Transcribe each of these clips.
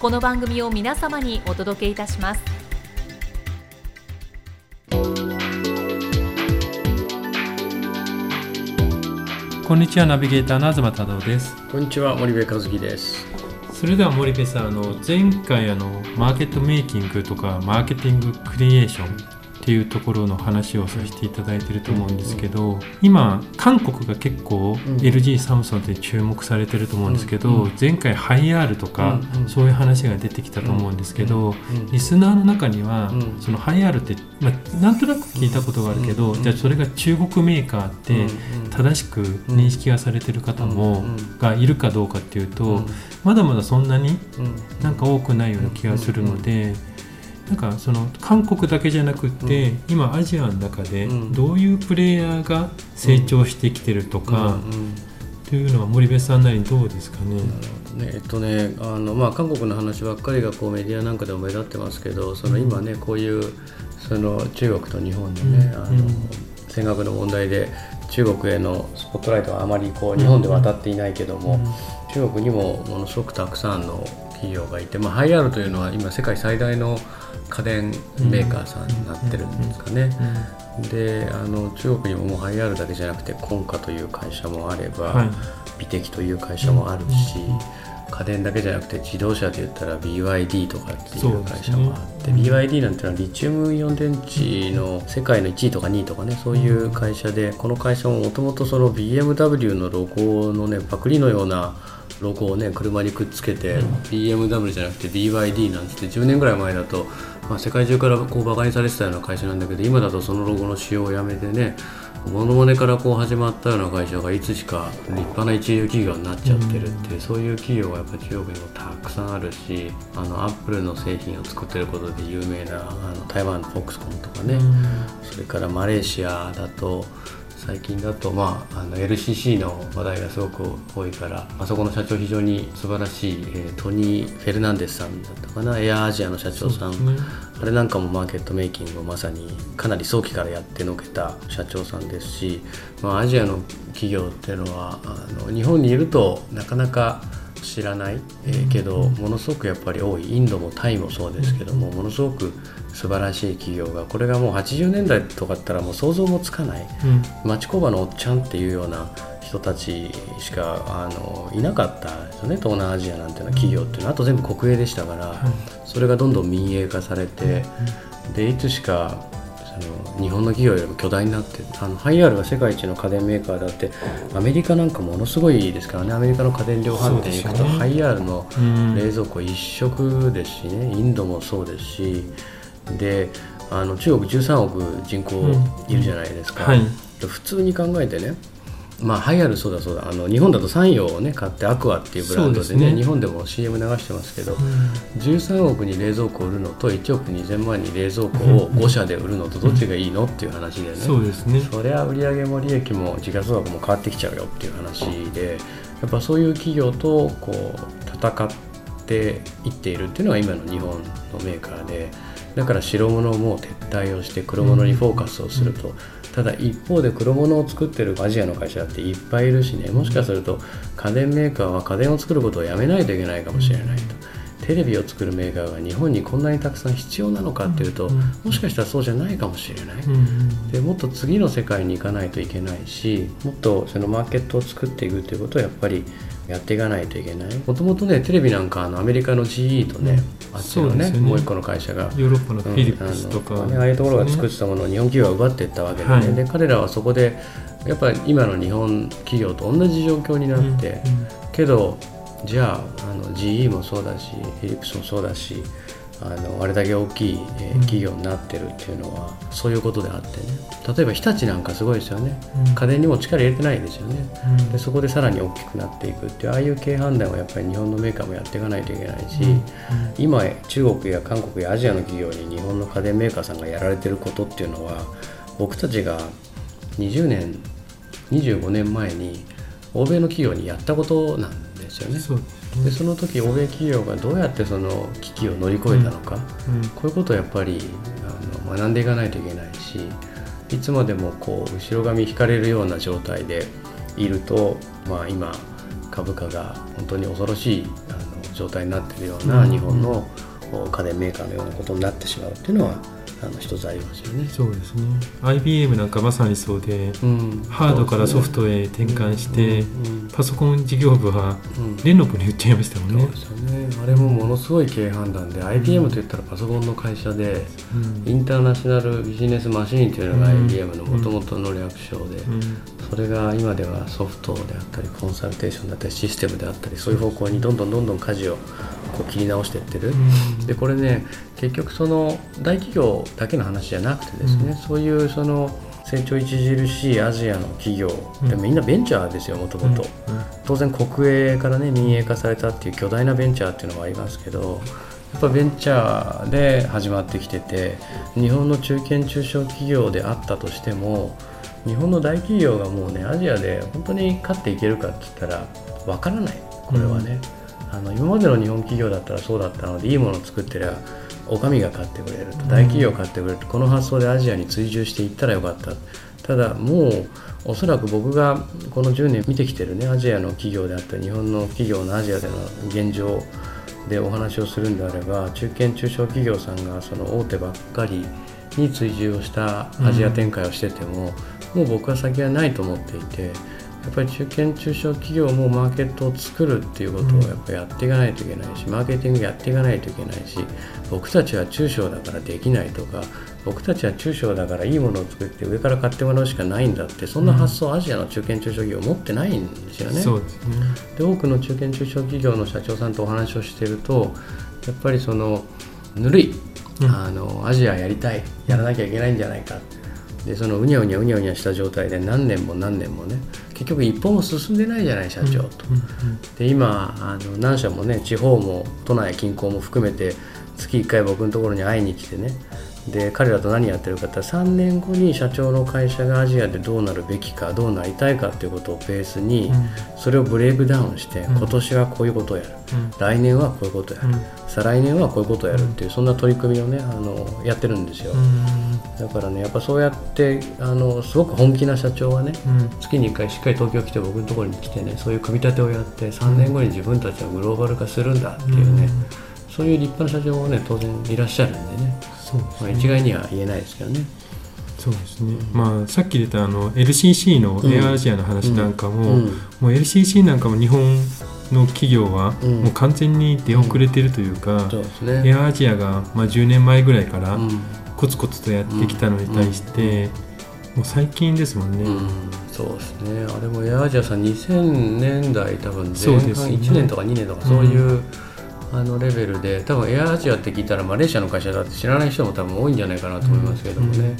この番組を皆様にお届けいたします。こんにちは、ナビゲーターの東忠夫です。こんにちは、森部和樹です。それでは森部さん、前回マーケットメイキングとかマーケティングクリエーションっていうところの話をさせていただいていると思うんですけど、今韓国が結構 LG サムソンで注目されてると思うんですけど、前回ハイアールとかそういう話が出てきたと思うんですけど、リスナーの中にはそのハイアールって、なんとなく聞いたことがあるけど、じゃあそれが中国メーカーって正しく認識がされてる方もがいるかどうかっていうと、まだまだそんなになんか多くないような気がするので、なんかその韓国だけじゃなくて、今アジアの中でどういうプレイヤーが成長してきてるとかというのは、森部さんなりどうですかね。韓国の話ばっかりがメディアなんかでも目立ってますけど、その今ね、こういうその中国と日本のね、戦略の問題で中国へのスポットライトはあまり日本では当たっていないけども、中国にもものすごくたくさんの企業がいて、ハイアールというのは今世界最大の家電メーカーさんになってるんですかね。で、中国にもハイアールだけじゃなくて、コンカという会社もあれば、美的という会社もあるし、家電だけじゃなくて自動車で言ったら BYD とかっていう会社もあって、BYD なんてのはリチウムイオン電池の世界の1位とか2位とかね、そういう会社で、この会社ももともとその BMW のロゴのね、パクリのようなロゴをね、車にくっつけて BMW じゃなくて BYD なんて言って、10年ぐらい前だと、世界中から馬鹿にされてたような会社なんだけど、今だとそのロゴの使用をやめてね、モノマネから始まったような会社がいつしか立派な一流企業になっちゃってるっていう、そういう企業がやっぱ中国にもたくさんあるし、アップルの製品を作ってることで有名な台湾の Foxconn とかね、それからマレーシアだと、最近だと、LCC の話題がすごく多いから、あそこの社長非常に素晴らしい、トニー・フェルナンデスさんだったかな、エアアジアの社長さん、あれなんかもマーケットメイキングをまさにかなり早期からやってのけた社長さんですし、アジアの企業っていうのは日本にいるとなかなか知らない、けどものすごくやっぱり多い。インドもタイもそうですけども、ものすごく素晴らしい企業が、これがもう80年代とかだったらもう想像もつかない、町工場のおっちゃんっていうような人たちしかいなかったですよね、東南アジアなんていうのは企業っていうのは。あと全部国営でしたから、それがどんどん民営化されて、でいつしか日本の企業よりも巨大になって、ハイアールは世界一の家電メーカーだって、アメリカなんかものすごいですからね。アメリカの家電量販店に行くと、ハイアールの冷蔵庫一色ですしね、インドもそうですし、で中国13億人口いるじゃないですか、普通に考えてね、ハイアールそうだ日本だとサンヨーを、ね、買って、アクアっていうブランドで ね、日本でも CM 流してますけど、13億に冷蔵庫を売るのと1億2000万に冷蔵庫を5社で売るのと、どっちがいいのっていう話でね、そりゃ売上も利益も時価総額も変わってきちゃうよっていう話で、やっぱそういう企業と戦っていっているっていうのが今の日本のメーカーで、だから白物をもう撤退をして黒物にフォーカスをすると、ただ一方で黒物を作ってるアジアの会社だっていっぱいいるしね、もしかすると家電メーカーは家電を作ることをやめないといけないかもしれないと。テレビを作るメーカーが日本にこんなにたくさん必要なのかっていうと、もしかしたらそうじゃないかもしれない、でもっと次の世界に行かないといけないし、もっとそのマーケットを作っていくということは、やっぱりやっていかないといけない。もともとねテレビなんかアメリカの GE とね、あっちの ねもう一個の会社がヨーロッパのフィリップスとか、ああいうところが作ってたものを日本企業が奪っていったわけ で、はい、で彼らはそこでやっぱり今の日本企業と同じ状況になって、けどじゃあGE もそうだしフィリップスもそうだしあれだけ大きい企業になってるっていうのは、そういうことであってね。例えば日立なんかすごいですよね、家電にも力入れてないですよね、でそこでさらに大きくなっていくっていう、ああいう経営判断はやっぱり日本のメーカーもやっていかないといけないし、今中国や韓国やアジアの企業に日本の家電メーカーさんがやられてることっていうのは、僕たちが20年25年前に欧米の企業にやったことなんですよね。でその時欧米企業がどうやってその危機を乗り越えたのか、こういうことをやっぱり学んでいかないといけないし、いつまでもこう後ろ髪引かれるような状態でいると、まあ、今株価が本当に恐ろしい状態になっているような日本の家電メーカーのようなことになってしまうっていうのは一つありますよね。そうですね。 IBM なんかまさにそうで、ハードからソフトへ転換して、パソコン事業部はレノボに売っちゃいましたもんね。そうですよね。あれもものすごい経営判断で、IBM といったらパソコンの会社で、インターナショナルビジネスマシーンというのが IBM の元々の略称で、それが今ではソフトであったりコンサルテーションだったりシステムであったり、そういう方向にどんどん舵をこう切り直していってる。でこれね、結局その大企業だけの話じゃなくてですね、そういうその成長著しいアジアの企業、みんなベンチャーですよ、もともと。当然国営からね民営化されたっていう巨大なベンチャーっていうのもありますけど、やっぱベンチャーで始まってきてて、日本の中堅中小企業であったとしても、日本の大企業がもうねアジアで本当に勝っていけるかって言ったらわからない。これはね、今までの日本企業だったらそうだったので、いいものを作ってりゃお上が買ってくれると、大企業買ってくれると、この発想でアジアに追従していったらよかった。ただもうおそらく僕がこの10年見てきてるね、アジアの企業であったり日本の企業のアジアでの現状でお話をするんであれば、中堅中小企業さんがその大手ばっかりに追従をしたアジア展開をしてても、もう僕は先はないと思っていて、やっぱり中堅中小企業もマーケットを作るっていうことをやっぱやっていかないといけないし、マーケティングやっていかないといけないし、僕たちは中小だからできないとか、僕たちは中小だからいいものを作って上から買ってもらうしかないんだって、そんな発想をアジアの中堅中小企業持ってないんですよね。そうですね。で多くの中堅中小企業の社長さんとお話をしていると、やっぱりそのぬるい、アジアやりたい、やらなきゃいけないんじゃないか、でそのうにゃうにゃした状態で何年もね、結局一歩も進んでないじゃない社長と。で今何社もね、地方も都内近郊も含めて月1回僕のところに会いに来てね、で彼らと何やってるかって3年後に社長の会社がアジアでどうなるべきか、どうなりたいかっていうことをベースに、それをブレイクダウンして、今年はこういうことをやる、来年はこういうことをやる、再来年はこういうことをやるっていう、そんな取り組みをねやってるんですよ。だからね、やっぱそうやってすごく本気な社長はね、月に1回しっかり東京来て僕のところに来てね、そういう組み立てをやって、3年後に自分たちはグローバル化するんだっていうね、そういう立派な社長もね当然いらっしゃるんでね。そうですね。まあ、一概には言えないですけどね。そうですね。まあ、さっき出たLCC のエアアジアの話なんかも、もう LCC なんかも日本の企業はもう完全に出遅れてるというか、エアアジアがまあ10年前ぐらいから、コツコツとやってきたのに対して、もう最近ですもんね。そうですね。あれもエアアジアさん2000年代多分前半1年とか2年とかそういう、レベルで、多分エアアジアって聞いたらマレーシアの会社だって知らない人も多分多いんじゃないかなと思いますけどもね、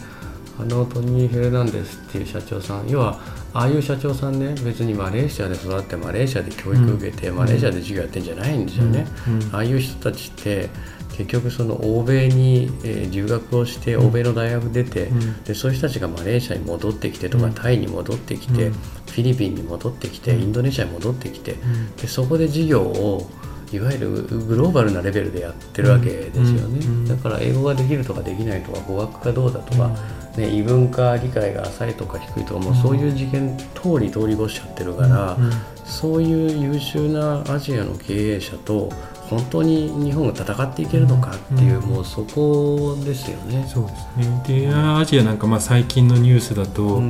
トニー・ヘルナンデスっていう社長さん、要はああいう社長さんね、別にマレーシアで育ってマレーシアで教育受けて、マレーシアで授業やってんじゃないんですよね。ああいう人たちって結局その欧米に留学をして欧米の大学出て、でそういう人たちがマレーシアに戻ってきてとか、タイに戻ってきて、フィリピンに戻ってきて、インドネシアに戻ってきて、でそこで事業をいわゆるグローバルなレベルでやってるわけですよね。だから英語ができるとかできないとか、語学がどうだとか、ね、異文化理解が浅いとか低いとか、もうそういう次元通り越しちゃってるから、そういう優秀なアジアの経営者と本当に日本が戦っていけるのかっていう、もうそこですよね。そうですね。でアジアなんかまあ最近のニュースだと、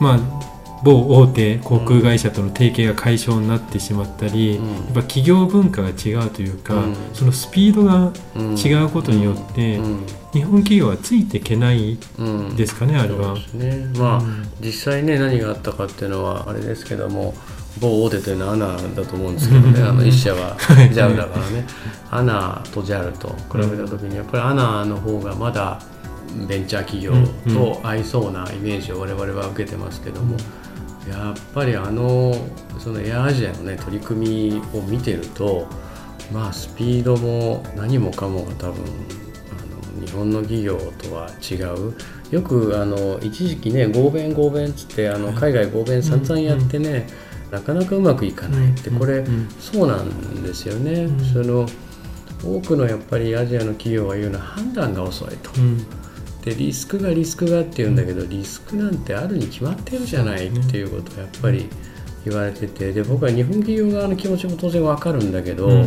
まあ某大手航空会社との提携が解消になってしまったり、うん、やっぱ企業文化が違うというか、うん、そのスピードが違うことによって、うんうん、日本企業はついていけないですかね、うん、あれは。そうですね、まあうん、実際ね何があったかっていうのはあれですけども、某大手というのはアナだと思うんですけどね、あの一社は JAL だからねアナと JAL と比べた時にやっぱりアナの方がまだベンチャー企業と合いそうなイメージを我々は受けてますけども、うん、やっぱりそのエアアジアのね取り組みを見てると、まあスピードも何もかもが多分日本の企業とは違う。よく一時期ね合弁つって海外合弁散々やってね、うん、なかなかうまくいかないって、これ、うん、そうなんですよね、うん、その多くのやっぱりアジアの企業は言うのは判断が遅いと、うんでリスクがっていうんだけど、リスクなんてあるに決まってるじゃないっていうことをやっぱり言われてて、で僕は日本企業側の気持ちも当然わかるんだけど、うん、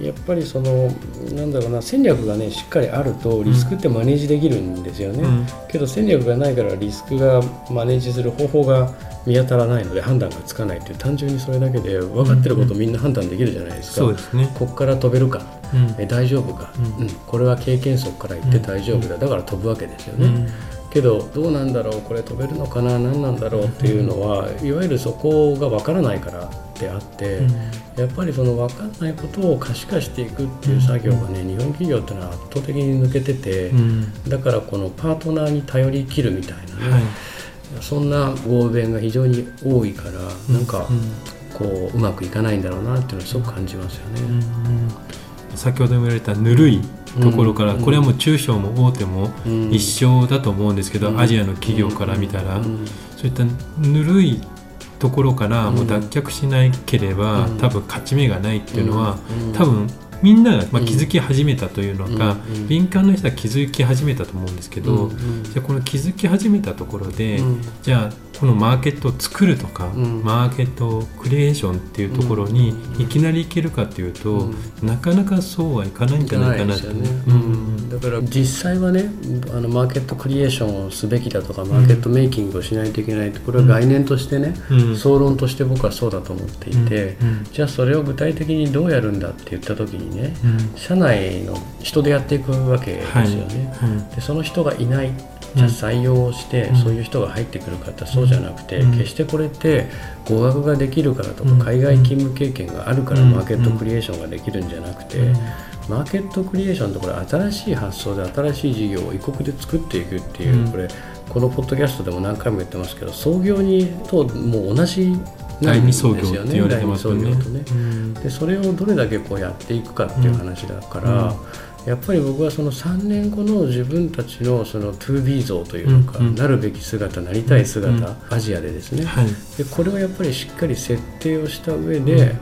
やっぱりそのなんだろうな、戦略がねしっかりあるとリスクってマネージできるんですよね、うん、けど戦略がないからリスクがマネージする方法が見当たらないので判断がつかないっていう、単純にそれだけで分かってることをみんな判断できるじゃないですか、うんうん、そうですね、ここから飛べるか、うん、大丈夫か、うんうん、これは経験則から言って大丈夫だ、うん、だから飛ぶわけですよね、うん、けどどうなんだろう、これ飛べるのかな、何なんだろうっていうのは、いわゆるそこが分からないからであって、うん、やっぱりその分かんないことを可視化していくっていう作業がね、日本企業っていうのは圧倒的に抜けてて、うん、だからこのパートナーに頼り切るみたいな、ねはい、そんな合弁が非常に多いから、うん、なんかこううまくいかないんだろうなっていうのをすごく感じますよね、うん、先ほども言われたぬるいところから、うん、これはもう中小も大手も一緒だと思うんですけど、うん、アジアの企業から見たら、うん、そういったぬるいところからもう脱却しなければ、うん、多分勝ち目がないっていうのは、うん、多分みんなが気づき始めたというのか、うん、敏感な人は気づき始めたと思うんですけど、うん、じゃあこの気づき始めたところで、うん、じゃあこのマーケットを作るとか、うん、マーケットクリエーションっていうところにいきなりいけるかっていうと、うん、なかなかそうはいかないんじゃないかなと、ねうん、だから実際はねマーケットクリエーションをすべきだとかマーケットメイキングをしないといけないと、これは概念としてね、うん、総論として僕はそうだと思っていて、うんうん、じゃあそれを具体的にどうやるんだって言った時にね、うん、社内の人でやっていくわけですよね、はいうん、でその人がいない、じゃあ採用をして、うん、そういう人が入ってくるかってそうじゃなくて、うん、決してこれって語学ができるからとか、うん、海外勤務経験があるからマーケットクリエーションができるんじゃなくて、うん、マーケットクリエーションってこれ新しい発想で新しい事業を異国で作っていくっていう、うん、このポッドキャストでも何回も言ってますけど、創業ともう同じ第二創業って言われてますよね。でそれをどれだけこうやっていくかっていう話だから、うんうん、やっぱり僕はその3年後の自分たちのその 2B 像というのか、うんうん、なるべき姿、なりたい姿、うんうん、アジアでですね、はい、でこれをやっぱりしっかり設定をした上で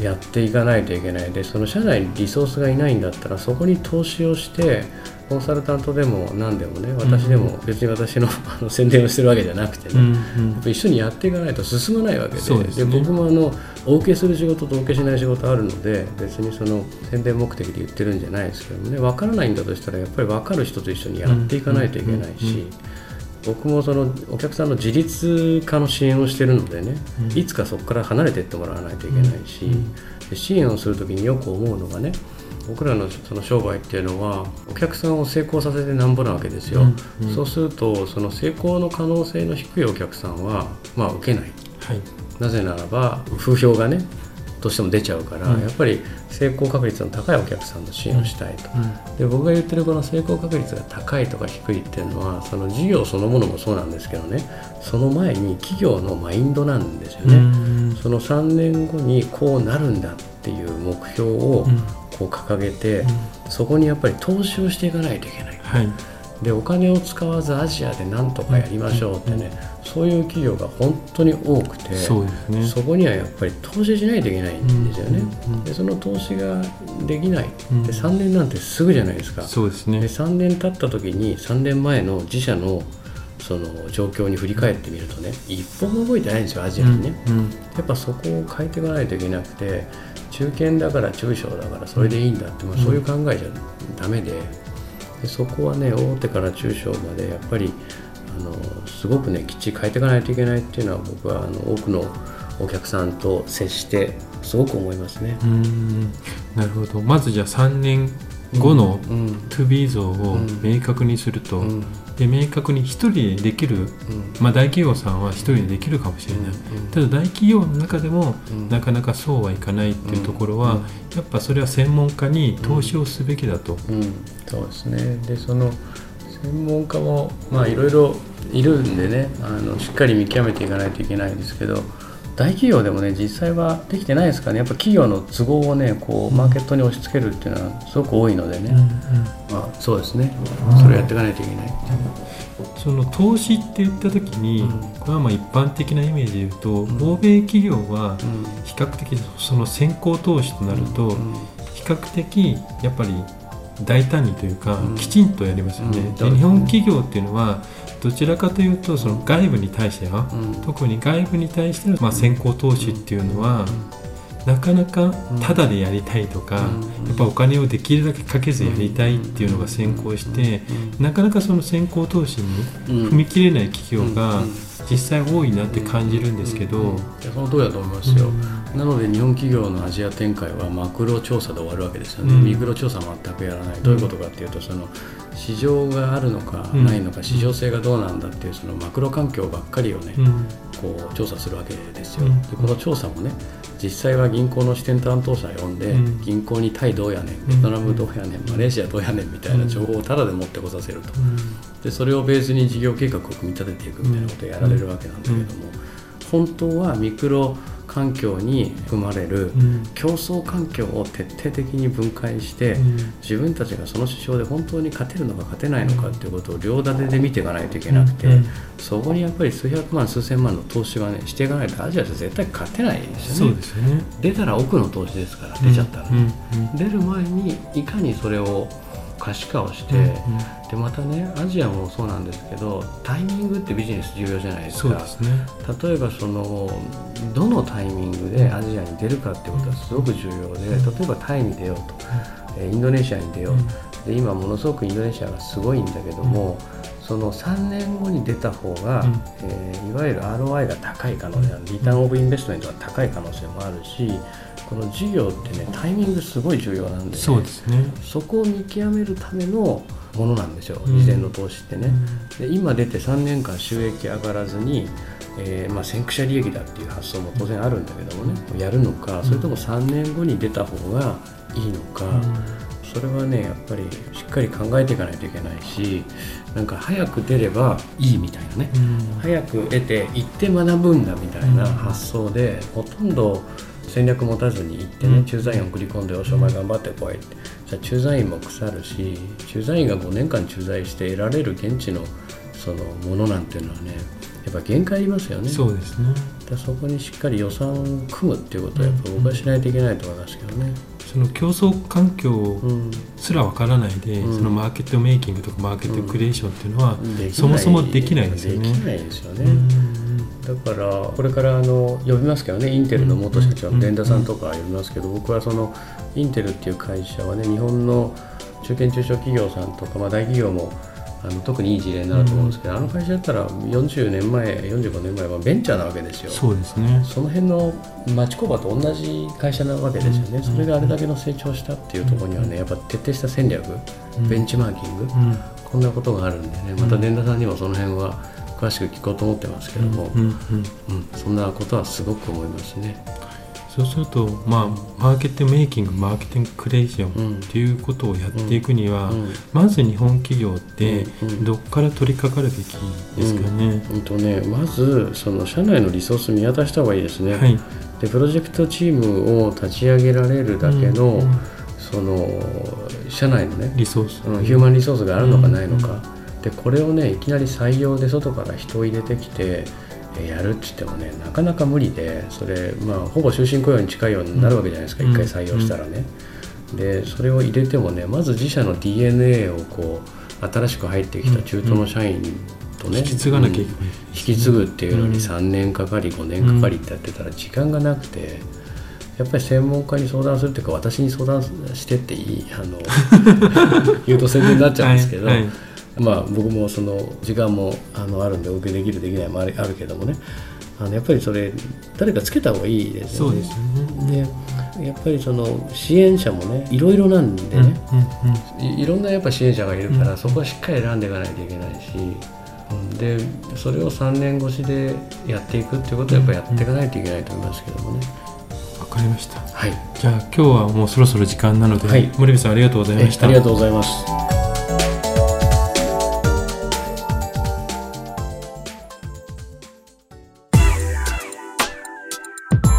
やっていかないといけない。でその社内にリソースがいないんだったらそこに投資をして、コンサルタントでも何でもね、私でも別に私の宣伝をしてるわけじゃなくてね、うんうん、やっぱ一緒にやっていかないと進まないわけ で、僕もお受けする仕事とお受けしない仕事あるので、別にその宣伝目的で言ってるんじゃないですけどもね、分からないんだとしたらやっぱり分かる人と一緒にやっていかないといけないし、うんうんうんうん、僕もそのお客さんの自立化の支援をしているのでね、うん、いつかそこから離れていってもらわないといけないし、うんうん、で支援をするときによく思うのがね、僕らのその商売っていうのはお客さんを成功させてなんぼなわけですよ、うんうん、そうするとその成功の可能性の低いお客さんはまあ受けない、はい、なぜならば風評がねどうしても出ちゃうから、うん、やっぱり成功確率の高いお客さんの支援をしたいと、うん、で僕が言ってるこの成功確率が高いとか低いっていうのはその事業そのものもそうなんですけどね、その前に企業のマインドなんですよね、うん、その3年後にこうなるんだっていう目標をこう掲げて、うん、そこにやっぱり投資をしていかないといけない、はい、でお金を使わずアジアでなんとかやりましょうってね、そういう企業が本当に多くて、 そうですね、そこにはやっぱり投資しないといけないんですよね、うんうんうん、でその投資ができない、うん、で3年なんてすぐじゃないですか、そうですね、で3年経った時に3年前の自社のその状況に振り返ってみるとね、一歩も動いてないんですよアジアにね、うんうん、やっぱそこを変えていかないといけなくて、中堅だから中小だからそれでいいんだって、まあ、そういう考えじゃダメで、そこはね大手から中小までやっぱりすごくねきっちり変えていかないといけないっていうのは、僕は多くのお客さんと接してすごく思いますね。うん、なるほど。まずじゃあ3年後の 2B 像を明確にすると、うんうんうん、で明確に1人でできる、うん、まあ、大企業さんは1人でできるかもしれない、うん、ただ大企業の中でもなかなかそうはいかないっていうところは、うんうん、やっぱそれは専門家に投資をすべきだと、うんうん、そうですね。でその専門家もいろいろいるんでね、しっかり見極めていかないといけないんですけど、大企業でもね実際はできてないですからね。やっぱ企業の都合をねこうマーケットに押し付けるっていうのはすごく多いのでね、うんうん、まあ、そうですね、それをやっていかないといけない。その投資って言った時に、うん、これはまあ一般的なイメージで言うと、うん、欧米企業は比較的その先行投資となると、うんうん、比較的やっぱり大胆にというか、うん、きちんとやりますよね、うんうん、で日本企業っていうのはどちらかというとその外部に対しては、うん、特に外部に対しての、まあ、先行投資っていうのは、うん、なかなかタダでやりたいとか、うん、やっぱお金をできるだけかけずやりたいっていうのが先行して、うん、なかなかその先行投資に踏み切れない企業が実際多いなって感じるんですけど、いやその通りだと思いますよ、うん、なので日本企業のアジア展開はマクロ調査で終わるわけですよね、うん、ミクロ調査は全くやらない。どういうことかっていうと、その市場があるのかないのか、うん、市場性がどうなんだっていうそのマクロ環境ばっかりをね、うん、こう調査するわけですよ、うん、でこの調査もね実際は銀行の支店担当者を呼んで、うん、銀行にタイどうやねん、ベトナムどうやねん、マレーシアどうやねんみたいな情報をタダで持ってこさせると、うん、でそれをベースに事業計画を組み立てていくみたいなことをやられるわけなんだけども、本当はミクロ環境に生まれる競争環境を徹底的に分解して、うん、自分たちがその市場で本当に勝てるのか勝てないのかということを両立てで見ていかないといけなくて、うんうん、そこにやっぱり数百万数千万の投資は、ね、していかないとアジアじゃ絶対勝てないですよね。そうですよね。出たら奥の投資ですから、出ちゃったら、ね、うんうん、出る前にいかにそれを可視化をして、うんうん、でまたねアジアもそうなんですけど、タイミングってビジネス重要じゃないですか。そうですね。例えばそのどのタイミングでアジアに出るかってことはすごく重要で、例えばタイに出ようと、インドネシアに出よう、で今ものすごくインドネシアがすごいんだけども、その3年後に出た方が、いわゆる ROI が高い可能性、リターンオブインベストメントが高い可能性もあるし、この事業ってねタイミングすごい重要なんで、ね、そうですね、そこを見極めるためのものなんですよ、事前の投資ってね、うん、で今出て3年間収益上がらずに、まあ、先駆者利益だっていう発想も当然あるんだけどもね、うん、やるのか、それとも3年後に出た方がいいのか、うん、それはねやっぱりしっかり考えていかないといけないし、なんか早く出ればいいみたいなね、うん、早く得て行って学ぶんだみたいな発想で、ほとんど戦略持たずに行ってね、駐在員を送り込んでおしょうまい頑張ってこいって、じゃあ駐在員も腐るし、駐在員が5年間駐在して得られる現地のそのものなんていうのはねやっぱ限界ありますよね。そうですね。だそこにしっかり予算を組むっていうことはやっぱ僕はしないといけないと思いますけどね、その競争環境すらわからないで、うん、そのマーケットメイキングとかマーケットクリエーションっていうのは、うん、そもそもできないですよね。できないですよね、うん、だからこれから呼びますけどね、インテルの元社長の伝田さんとか呼びますけど、僕はそのインテルっていう会社はね、日本の中堅中小企業さんとか、まあ大企業も特にいい事例になると思うんですけど、あの会社だったら40年前45年前はベンチャーなわけですよ。そうですね。その辺の町工場と同じ会社なわけですよね。それがあれだけの成長したっていうところにはね、やっぱ徹底した戦略、ベンチマーキング、こんなことがあるんでね、また伝田さんにもその辺は詳しく聞こうと思ってますけども、うんうんうん、そんなことはすごく思いますね。そうすると、まあ、マーケットメイキング、マーケティングクリエーションっていうことをやっていくには、うんうん、まず日本企業ってどこから取り掛かるべきですかね。うんうん、まずその社内のリソース見渡した方がいいですね、はい、でプロジェクトチームを立ち上げられるだけの、うんうん、その社内のねリソース、ヒューマンリソースがあるのかないのか、うんうん、でこれをねいきなり採用で外から人を入れてきてやるって言ってもねなかなか無理で、それ、まあ、ほぼ終身雇用に近いようになるわけじゃないですか、うん、1回採用したらね、うん、でそれを入れてもねまず自社の DNA をこう新しく入ってきた中途の社員とね、うん、引き継がなきゃいけない、引き継ぐっていうのに3年かかり5年かかりってやってたら時間がなくて、やっぱり専門家に相談するというか私に相談してっていい優等生になっちゃうんですけど、はいはい、まあ、僕もその時間もあるんでお受けできるできないもあるけどもね、やっぱりそれ誰かつけた方がいいですよね。そうですよね。でやっぱりその支援者もねいろいろなんでね、いろんなやっぱ支援者がいるから、そこはしっかり選んでいかないといけないし、でそれを3年越しでやっていくっていうことはやっぱりやっていかないといけないと思いますけどもね。わかりました、はい、じゃあ今日はもうそろそろ時間なので、はい、森部さんありがとうございました。ありがとうございます。